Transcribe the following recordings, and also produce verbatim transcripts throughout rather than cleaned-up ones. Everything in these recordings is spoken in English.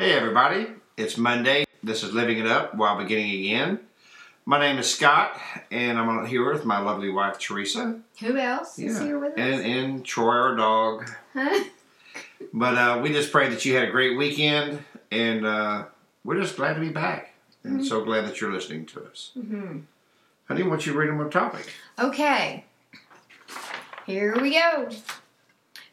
Hey everybody, it's Monday. This is Living It Up while beginning again. My name is Scott, and I'm here with my lovely wife Teresa. Who else yeah. is here with us? And, and Troy, our dog. Huh? But uh, we just pray that you had a great weekend, and uh, we're just glad to be back, and mm-hmm. so glad that you're listening to us. Mm-hmm. Honey, why don't you read them on topic? Okay, here we go.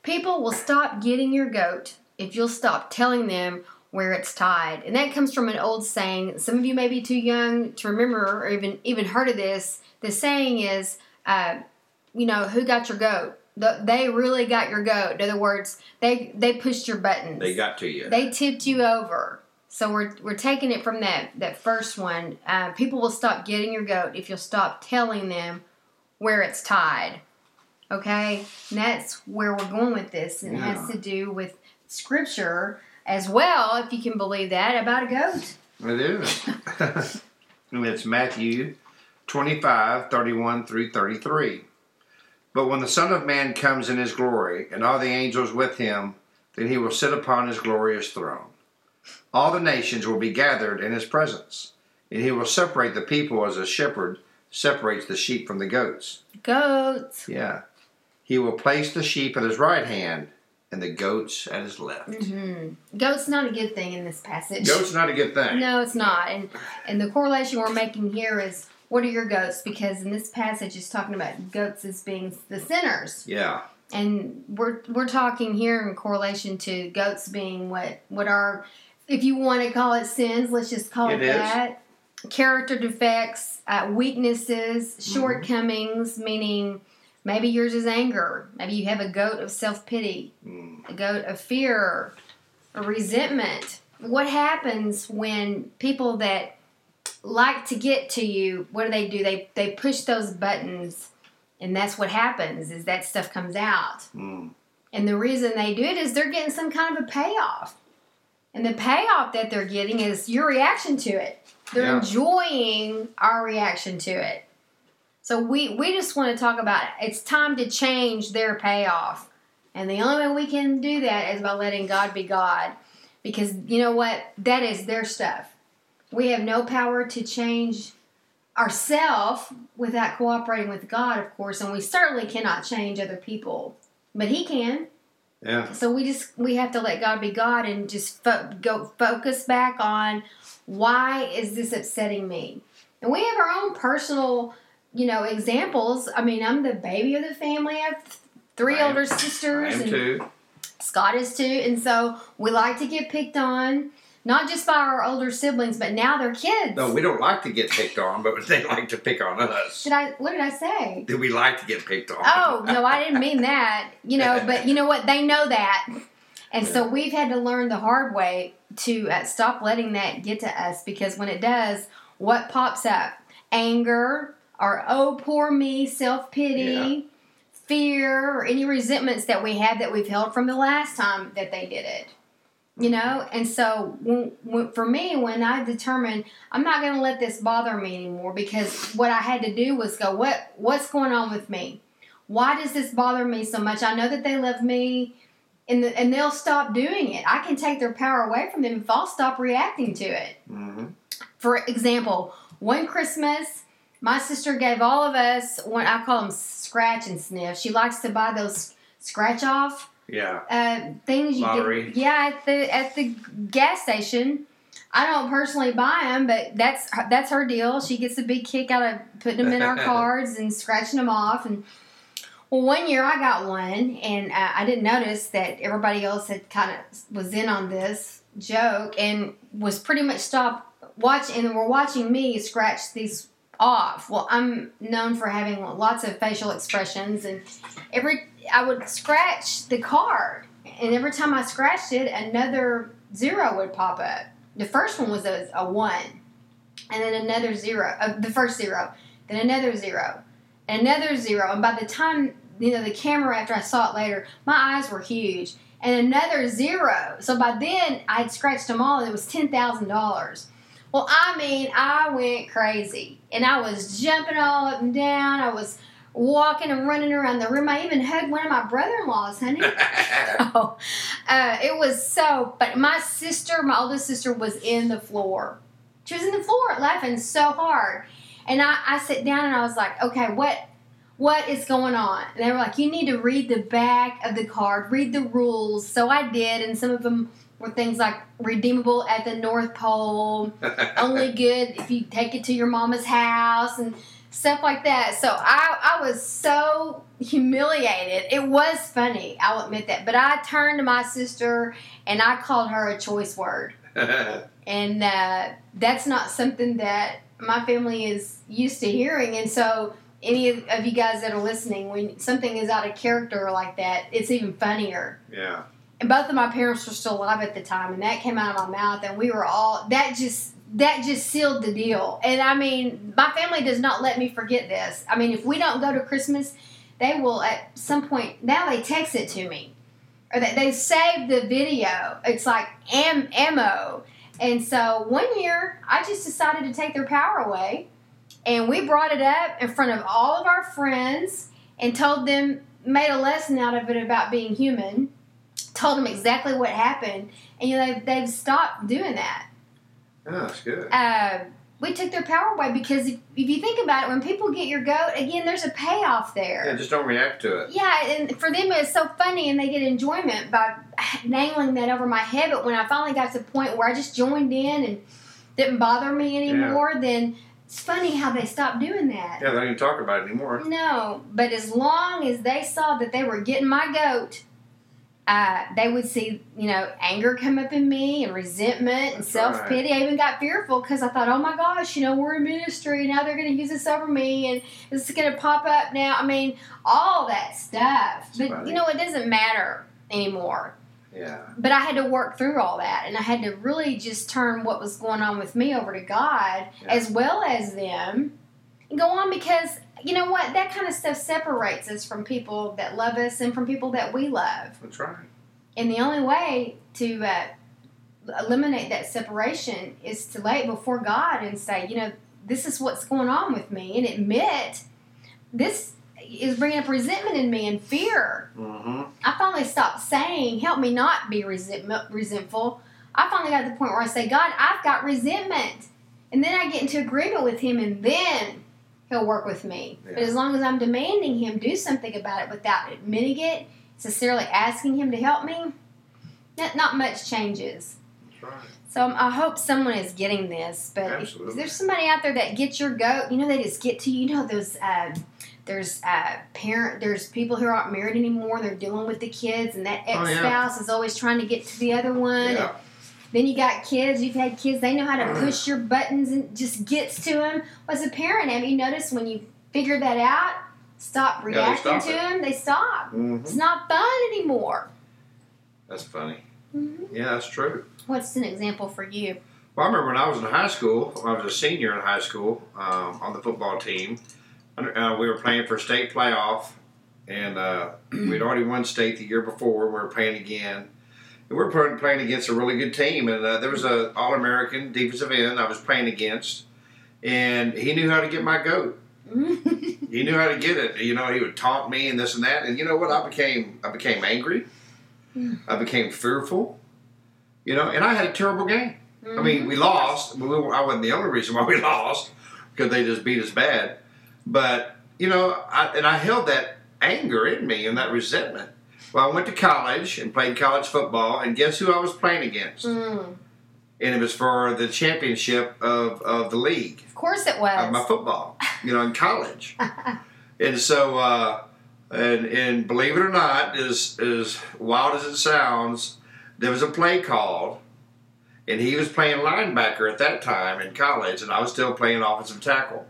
People will stop getting your goat if you'll stop telling them where it's tied. And that comes from an old saying. Some of you may be too young to remember or even, even heard of this. The saying is, uh, you know, who got your goat? The, they really got your goat. In other words, they they pushed your buttons. They got to you. They tipped you over. So we're we're taking it from that, that first one. Uh, people will stop getting your goat if you'll stop telling them where it's tied. Okay? And that's where we're going with this. And yeah. It has to do with Scripture as well, if you can believe that, about a goat. It is. And it's Matthew twenty-five, thirty-one through thirty-three. But when the Son of Man comes in his glory, and all the angels with him, then he will sit upon his glorious throne. All the nations will be gathered in his presence, and he will separate the people as a shepherd separates the sheep from the goats. Goats. Yeah. He will place the sheep at his right hand, and the goats at his left. Mm-hmm. Goats not a good thing in this passage. Goats not a good thing. No, it's not. And and the correlation we're making here is, what are your goats? Because in this passage, it's talking about goats as being the sinners. Yeah. And we're we're talking here in correlation to goats being what what are, if you want to call it sins, let's just call it, it that. Character defects, uh, weaknesses, shortcomings, mm-hmm. meaning. Maybe yours is anger. Maybe you have a goat of self-pity, mm. a goat of fear, a resentment. What happens when people that like to get to you, what do they do? They they push those buttons, and that's what happens, is that stuff comes out. Mm. And the reason they do it is they're getting some kind of a payoff. And the payoff that they're getting is your reaction to it. They're yeah. enjoying our reaction to it. So we, we just want to talk about it. It's time to change their payoff. And the only way we can do that is by letting God be God. Because you know what? That is their stuff. We have no power to change ourselves without cooperating with God, of course. And we certainly cannot change other people. But He can. Yeah. So we just we have to let God be God and just fo- go focus back on, why is this upsetting me? And we have our own personal, you know, examples. I mean, I'm the baby of the family. I have three I am, older sisters. I am and too. Scott is too. And so we like to get picked on, not just by our older siblings, but now they're kids. No, we don't like to get picked on, but they like to pick on us. Did I? What did I say? Did we like to get picked on? Oh, no, I didn't mean that. You know, but you know what? They know that. And yeah. so we've had to learn the hard way to uh, stop letting that get to us, because when it does, what pops up? Anger. Or, oh, poor me, self-pity, yeah. fear, or any resentments that we have that we've held from the last time that they did it, you know? And so, when, when, for me, when I determined I'm not going to let this bother me anymore, because what I had to do was go, what what's going on with me? Why does this bother me so much? I know that they love me, and the, and they'll stop doing it. I can take their power away from them if I'll stop reacting to it. Mm-hmm. For example, one Christmas, my sister gave all of us, one, I call them scratch and sniff. She likes to buy those scratch-off yeah. uh, things. You Lottery. Get, yeah, at the at the gas station. I don't personally buy them, but that's, that's her deal. She gets a big kick out of putting them in our cards and scratching them off. And well, one year I got one, and uh, I didn't notice that everybody else had kind of was in on this joke and was pretty much stopped watching, and were watching me scratch these off. Well, I'm known for having lots of facial expressions, and every I would scratch the card, and every time I scratched it, another zero would pop up. The first one was a, a one, and then another zero, uh, the first zero, then another zero, and another zero. And by the time, you know, the camera, after I saw it later, my eyes were huge. And another zero. So by then, I had scratched them all, and it was ten thousand dollars. Well, I mean, I went crazy. And I was jumping all up and down. I was walking and running around the room. I even hugged one of my brother-in-laws, honey. so, uh, it was so... But my sister, my oldest sister, was in the floor. She was in the floor laughing so hard. And I, I sat down, and I was like, okay, what... What is going on? And they were like, you need to read the back of the card, read the rules. So I did, and some of them were things like redeemable at the North Pole, only good if you take it to your mama's house, and stuff like that. So I, I was so humiliated. It was funny, I'll admit that. But I turned to my sister, and I called her a choice word. and uh, that's not something that my family is used to hearing, and so... Any of you guys that are listening, when something is out of character like that, it's even funnier. Yeah. And both of my parents were still alive at the time, and that came out of my mouth, and we were all, that just, that just sealed the deal. And, I mean, my family does not let me forget this. I mean, if we don't go to Christmas, they will at some point, now they text it to me. Or they, they save the video. It's like am, ammo. And so one year, I just decided to take their power away. And we brought it up in front of all of our friends and told them, made a lesson out of it about being human, told them exactly what happened, and you know, they've, they've stopped doing that. Oh, that's good. Uh, we took their power away because if, if you think about it, when people get your goat, again, there's a payoff there. Yeah, just don't react to it. Yeah, and for them it's so funny and they get enjoyment by nailing that over my head, but when I finally got to the point where I just joined in and didn't bother me anymore, yeah. then... It's funny how they stopped doing that. Yeah, they don't even talk about it anymore. No, but as long as they saw that they were getting my goat, uh, they would see, you know, anger come up in me and resentment and self-pity. Right. I even got fearful because I thought, oh my gosh, you know, we're in ministry. Now they're going to use this over me and this is going to pop up now. I mean, all that stuff. That's but, funny. You know, it doesn't matter anymore. Yeah. But I had to work through all that, and I had to really just turn what was going on with me over to God yeah. as well as them and go on because, you know what, that kind of stuff separates us from people that love us and from people that we love. That's right. And the only way to uh, eliminate that separation is to lay it before God and say, you know, this is what's going on with me, and admit this is bringing up resentment in me and fear. Mm-hmm. I finally stopped saying, help me not be resent- resentful. I finally got to the point where I say, God, I've got resentment. And then I get into agreement with him, and then he'll work with me. Yeah. But as long as I'm demanding him do something about it without admitting it, sincerely asking him to help me, not, not much changes. That's right. So um, I hope someone is getting this. But if, if there's somebody out there that gets your goat, you know, they just get to you. You know, those... Uh, There's uh, parent. There's people who aren't married anymore. They're dealing with the kids, and that ex-spouse oh, yeah. is always trying to get to the other one. Yeah. And then you got kids. You've had kids. They know how to push your buttons and just gets to them. Well, as a parent, have you noticed when you figure that out, stop reacting yeah, stop to it. them? They stop. Mm-hmm. It's not fun anymore. That's funny. Mm-hmm. Yeah, that's true. What's an example for you? Well, I remember when I was in high school. When I was a senior in high school um, on the football team. Uh, we were playing for state playoff, and uh, we'd already won state the year before. We were playing again. And we were playing against a really good team, and uh, there was an All-American defensive end I was playing against, and he knew how to get my goat. He knew how to get it. You know, he would taunt me and this and that, and you know what? I became I became angry. I became fearful, you know, and I had a terrible game. Mm-hmm. I mean, we lost. We were, I wasn't the only reason why we lost, because they just beat us bad. But, you know, I, and I held that anger in me and that resentment. Well, I went to college and played college football, and guess who I was playing against? Mm. And it was for the championship of, of the league. Of course it was. Of my football, you know, in college. and so, uh, and and believe it or not, as, as wild as it sounds, there was a play called, and he was playing linebacker at that time in college, and I was still playing offensive tackle.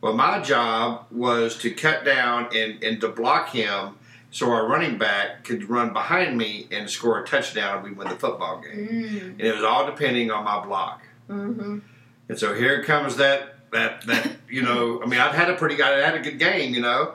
Well, my job was to cut down and, and to block him So our running back could run behind me and score a touchdown and we win the football game. Mm. And it was all depending on my block. Mm-hmm. And so here comes that, that, that you know, I mean, I've had a pretty I had a good game, you know,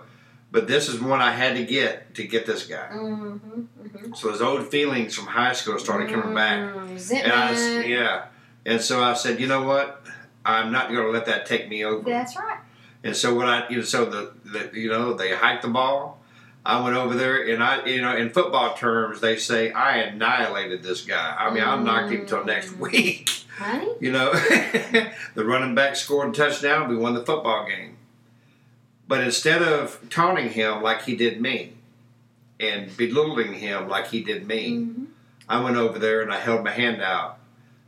but this is one I had to get to get this guy. Mm-hmm. Mm-hmm. So those old feelings from high school started coming mm-hmm. back. Resentment. And I, yeah. And so I said, you know what? I'm not going to let that take me over. That's right. And so when I, you know, so the, the you know, they hiked the ball. I went over there, and I, you know, in football terms, they say I annihilated this guy. I mean, mm. I knocked him till next week. Right? You know, the running back scored a touchdown. We won the football game. But instead of taunting him like he did me, and belittling him like he did me, mm-hmm. I went over there and I held my hand out.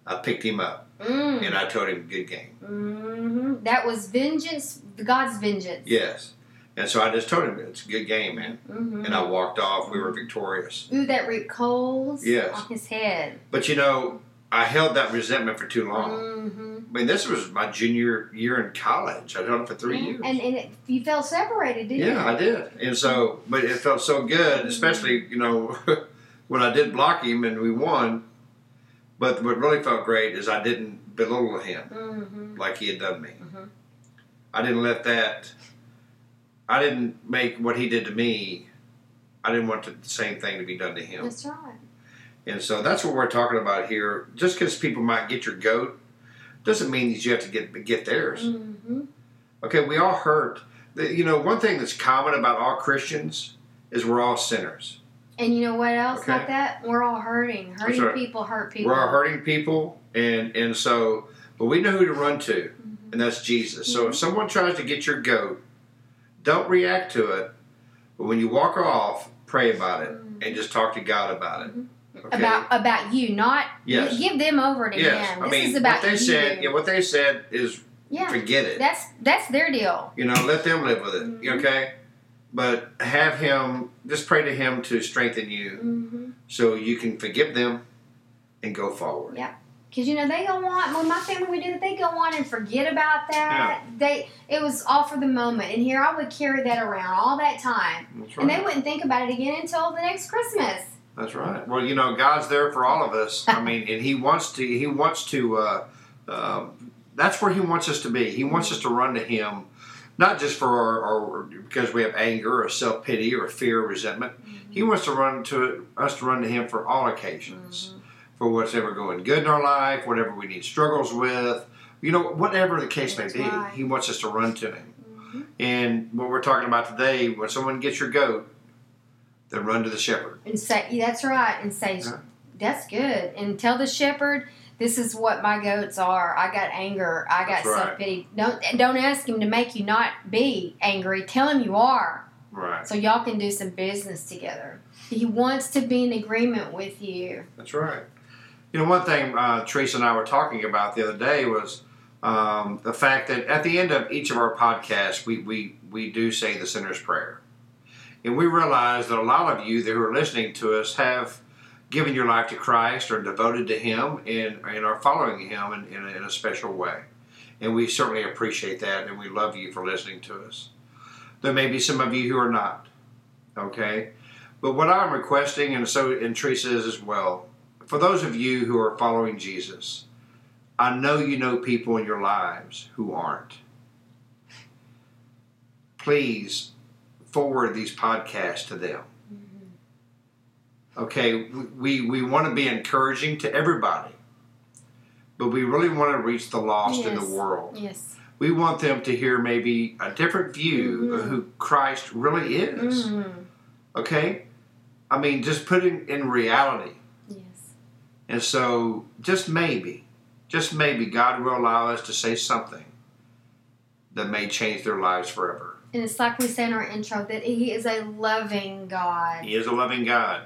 I picked him up, mm. and I told him, "Good game." Mm-hmm. That was vengeance, God's vengeance. Yes. And so I just told him, it's a good game, man. Mm-hmm. And I walked off. We were victorious. Ooh, that reaped coals yes. on his head. But, you know, I held that resentment for too long. Mm-hmm. I mean, this was my junior year in college. I held it for three mm-hmm. years. And, and it, you felt separated, didn't yeah, you? Yeah, I did. And so, but it felt so good, especially, you know, when I did block him and we won. But what really felt great is I didn't belittle him mm-hmm. like he had done me. Mm-hmm. I didn't let that... I didn't make what he did to me. I didn't want the same thing to be done to him. That's right. And so that's what we're talking about here. Just because people might get your goat doesn't mean that you have to get get theirs. Mm-hmm. Okay, we all hurt. You know, one thing that's common about all Christians is we're all sinners. And you know what else okay. like that? We're all hurting. Hurting right. people hurt people. We're all hurting people. And, and so, but we know who to run to, mm-hmm. and that's Jesus. So mm-hmm. if someone tries to get your goat, don't react to it, but when you walk off, pray about it and just talk to God about it. Okay? About about you, not yes. you give them over to yes. Him. This I mean, is about what they you. Said, yeah, what they said is yeah. forget it. That's that's their deal. You know, let them live with it. Mm-hmm. Okay, but have Him just pray to Him to strengthen you, mm-hmm. so you can forgive them and go forward. Yeah. Because, you know, they go on, when my family would do that, they go on and forget about that. Yeah. They It was all for the moment. And here I would carry that around all that time. That's right. And they wouldn't think about it again until the next Christmas. That's right. Well, you know, God's there for all of us. I mean, and He wants to, He wants to, uh, uh, that's where He wants us to be. He wants us to run to Him, not just for our, our because we have anger or self-pity or fear or resentment. Mm-hmm. He wants to run to us to run to Him for all occasions. Mm-hmm. For what's ever going good in our life, whatever we need struggles with, you know, whatever the case That's may be, right. He wants us to run to Him. Mm-hmm. And what we're talking about today, when someone gets your goat, then run to the shepherd. And say, that's right, and say, yeah. that's good. And tell the shepherd, this is what my goats are. I got anger. I got right. self-pity. Don't, don't ask Him to make you not be angry. Tell Him you are. Right. So y'all can do some business together. He wants to be in agreement with you. That's right. You know, one thing uh, Teresa and I were talking about the other day was um, the fact that at the end of each of our podcasts, we, we, we do say the sinner's prayer. And we realize that a lot of you that are listening to us have given your life to Christ or devoted to Him and, and are following Him in, in, a, in a special way. And we certainly appreciate that, and we love you for listening to us. There may be some of you who are not, okay? But what I'm requesting, and so and Teresa is as well, for those of you who are following Jesus, I know you know people in your lives who aren't. Please forward these podcasts to them. Mm-hmm. Okay, we, we want to be encouraging to everybody, but we really want to reach the lost yes. in the world. Yes. We want them to hear maybe a different view mm-hmm. of who Christ really is. Mm-hmm. Okay? I mean, just put it in reality. And so, just maybe, just maybe God will allow us to say something that may change their lives forever. And it's like we say in our intro, that He is a loving God. He is a loving God.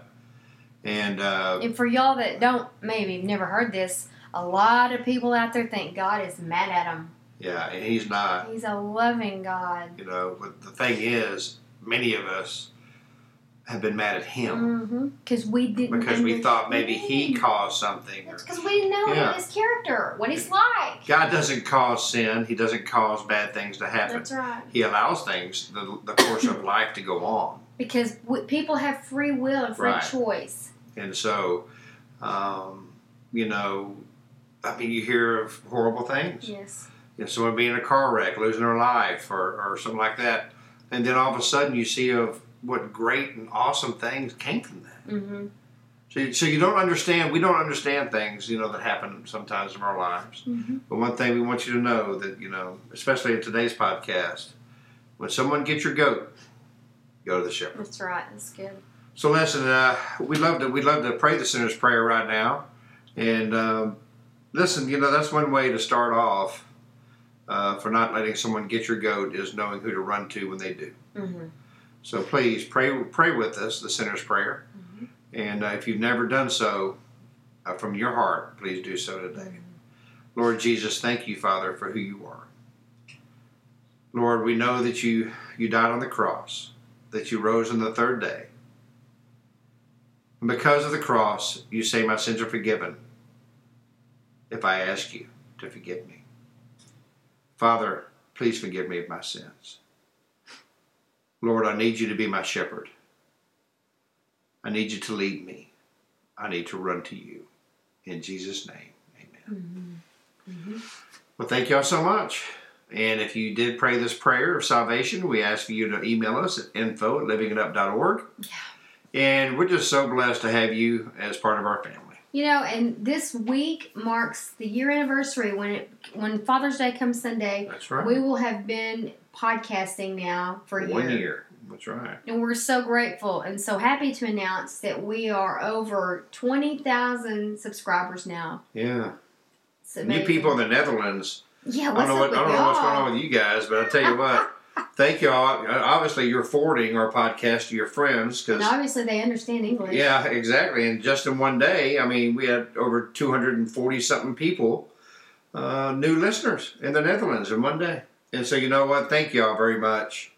And uh, and for y'all that don't, maybe have never heard this, a lot of people out there think God is mad at them. Yeah, and He's not. He's a loving God. You know, but the thing is, many of us have been mad at Him because mm-hmm. we didn't because we thought maybe He caused something. Because we didn't know yeah. His character, what He's like. God doesn't cause sin. He doesn't cause bad things to happen. That's right. He allows things the, the course of life to go on. Because w- people have free will and free right. choice. And so, um, you know, I mean, you hear of horrible things. Yes. You know, someone being in a car wreck, losing their life, or, or something like that. And then all of a sudden you see of what great and awesome things came from that. Mm-hmm. So, so you don't understand, we don't understand things, you know, that happen sometimes in our lives. Mm-hmm. But one thing we want you to know that, you know, especially in today's podcast, when someone gets your goat, go to the shepherd. That's right. That's good. So listen, uh, we'd love to, we'd love to pray the sinner's prayer right now. And um, listen, you know, that's one way to start off uh, for not letting someone get your goat is knowing who to run to when they do. Mm-hmm. So please pray, pray with us, the sinner's prayer. Mm-hmm. And uh, if you've never done so uh, from your heart, please do so today. Mm-hmm. Lord Jesus, thank you, Father, for who you are. Lord, we know that you, you died on the cross, that you rose on the third day. And because of the cross, you say my sins are forgiven if I ask you to forgive me. Father, please forgive me of my sins. Lord, I need you to be my shepherd. I need you to lead me. I need to run to you. In Jesus' name, amen. Mm-hmm. Mm-hmm. Well, thank you all so much. And if you did pray this prayer of salvation, we ask you to email us at info at living it up dot org. Yeah. And we're just so blessed to have you as part of our family. You know, and this week marks the year anniversary when it when Father's Day comes Sunday. That's right. We will have been podcasting now for a year. One year. That's right. And we're so grateful and so happy to announce that we are over twenty thousand subscribers now. Yeah. New people in the Netherlands. Yeah, what's I don't know, what, I don't know what's going on with you guys, but I tell you what, thank y'all. Obviously, you're forwarding our podcast to your friends. Cause, and obviously, they understand English. Yeah, exactly. And just in one day, I mean, we had over two hundred forty-something people, uh, new listeners in the Netherlands in one day. And so, you know what? Thank y'all very much.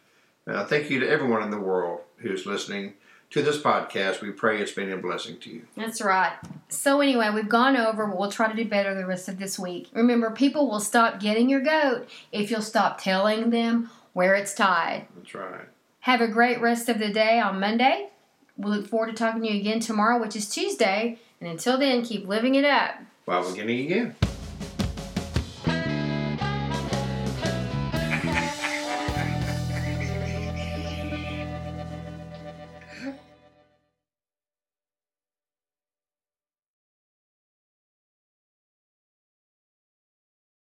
Uh, thank you to everyone in the world who's listening to this podcast. We pray it's been a blessing to you. That's right. So anyway, we've gone over. We'll try to do better the rest of this week. Remember, people will stop getting your goat if you'll stop telling them where it's tied. That's right. Have a great rest of the day on Monday. We look forward to talking to you again tomorrow, which is Tuesday. And until then, keep living it up. While we're getting again.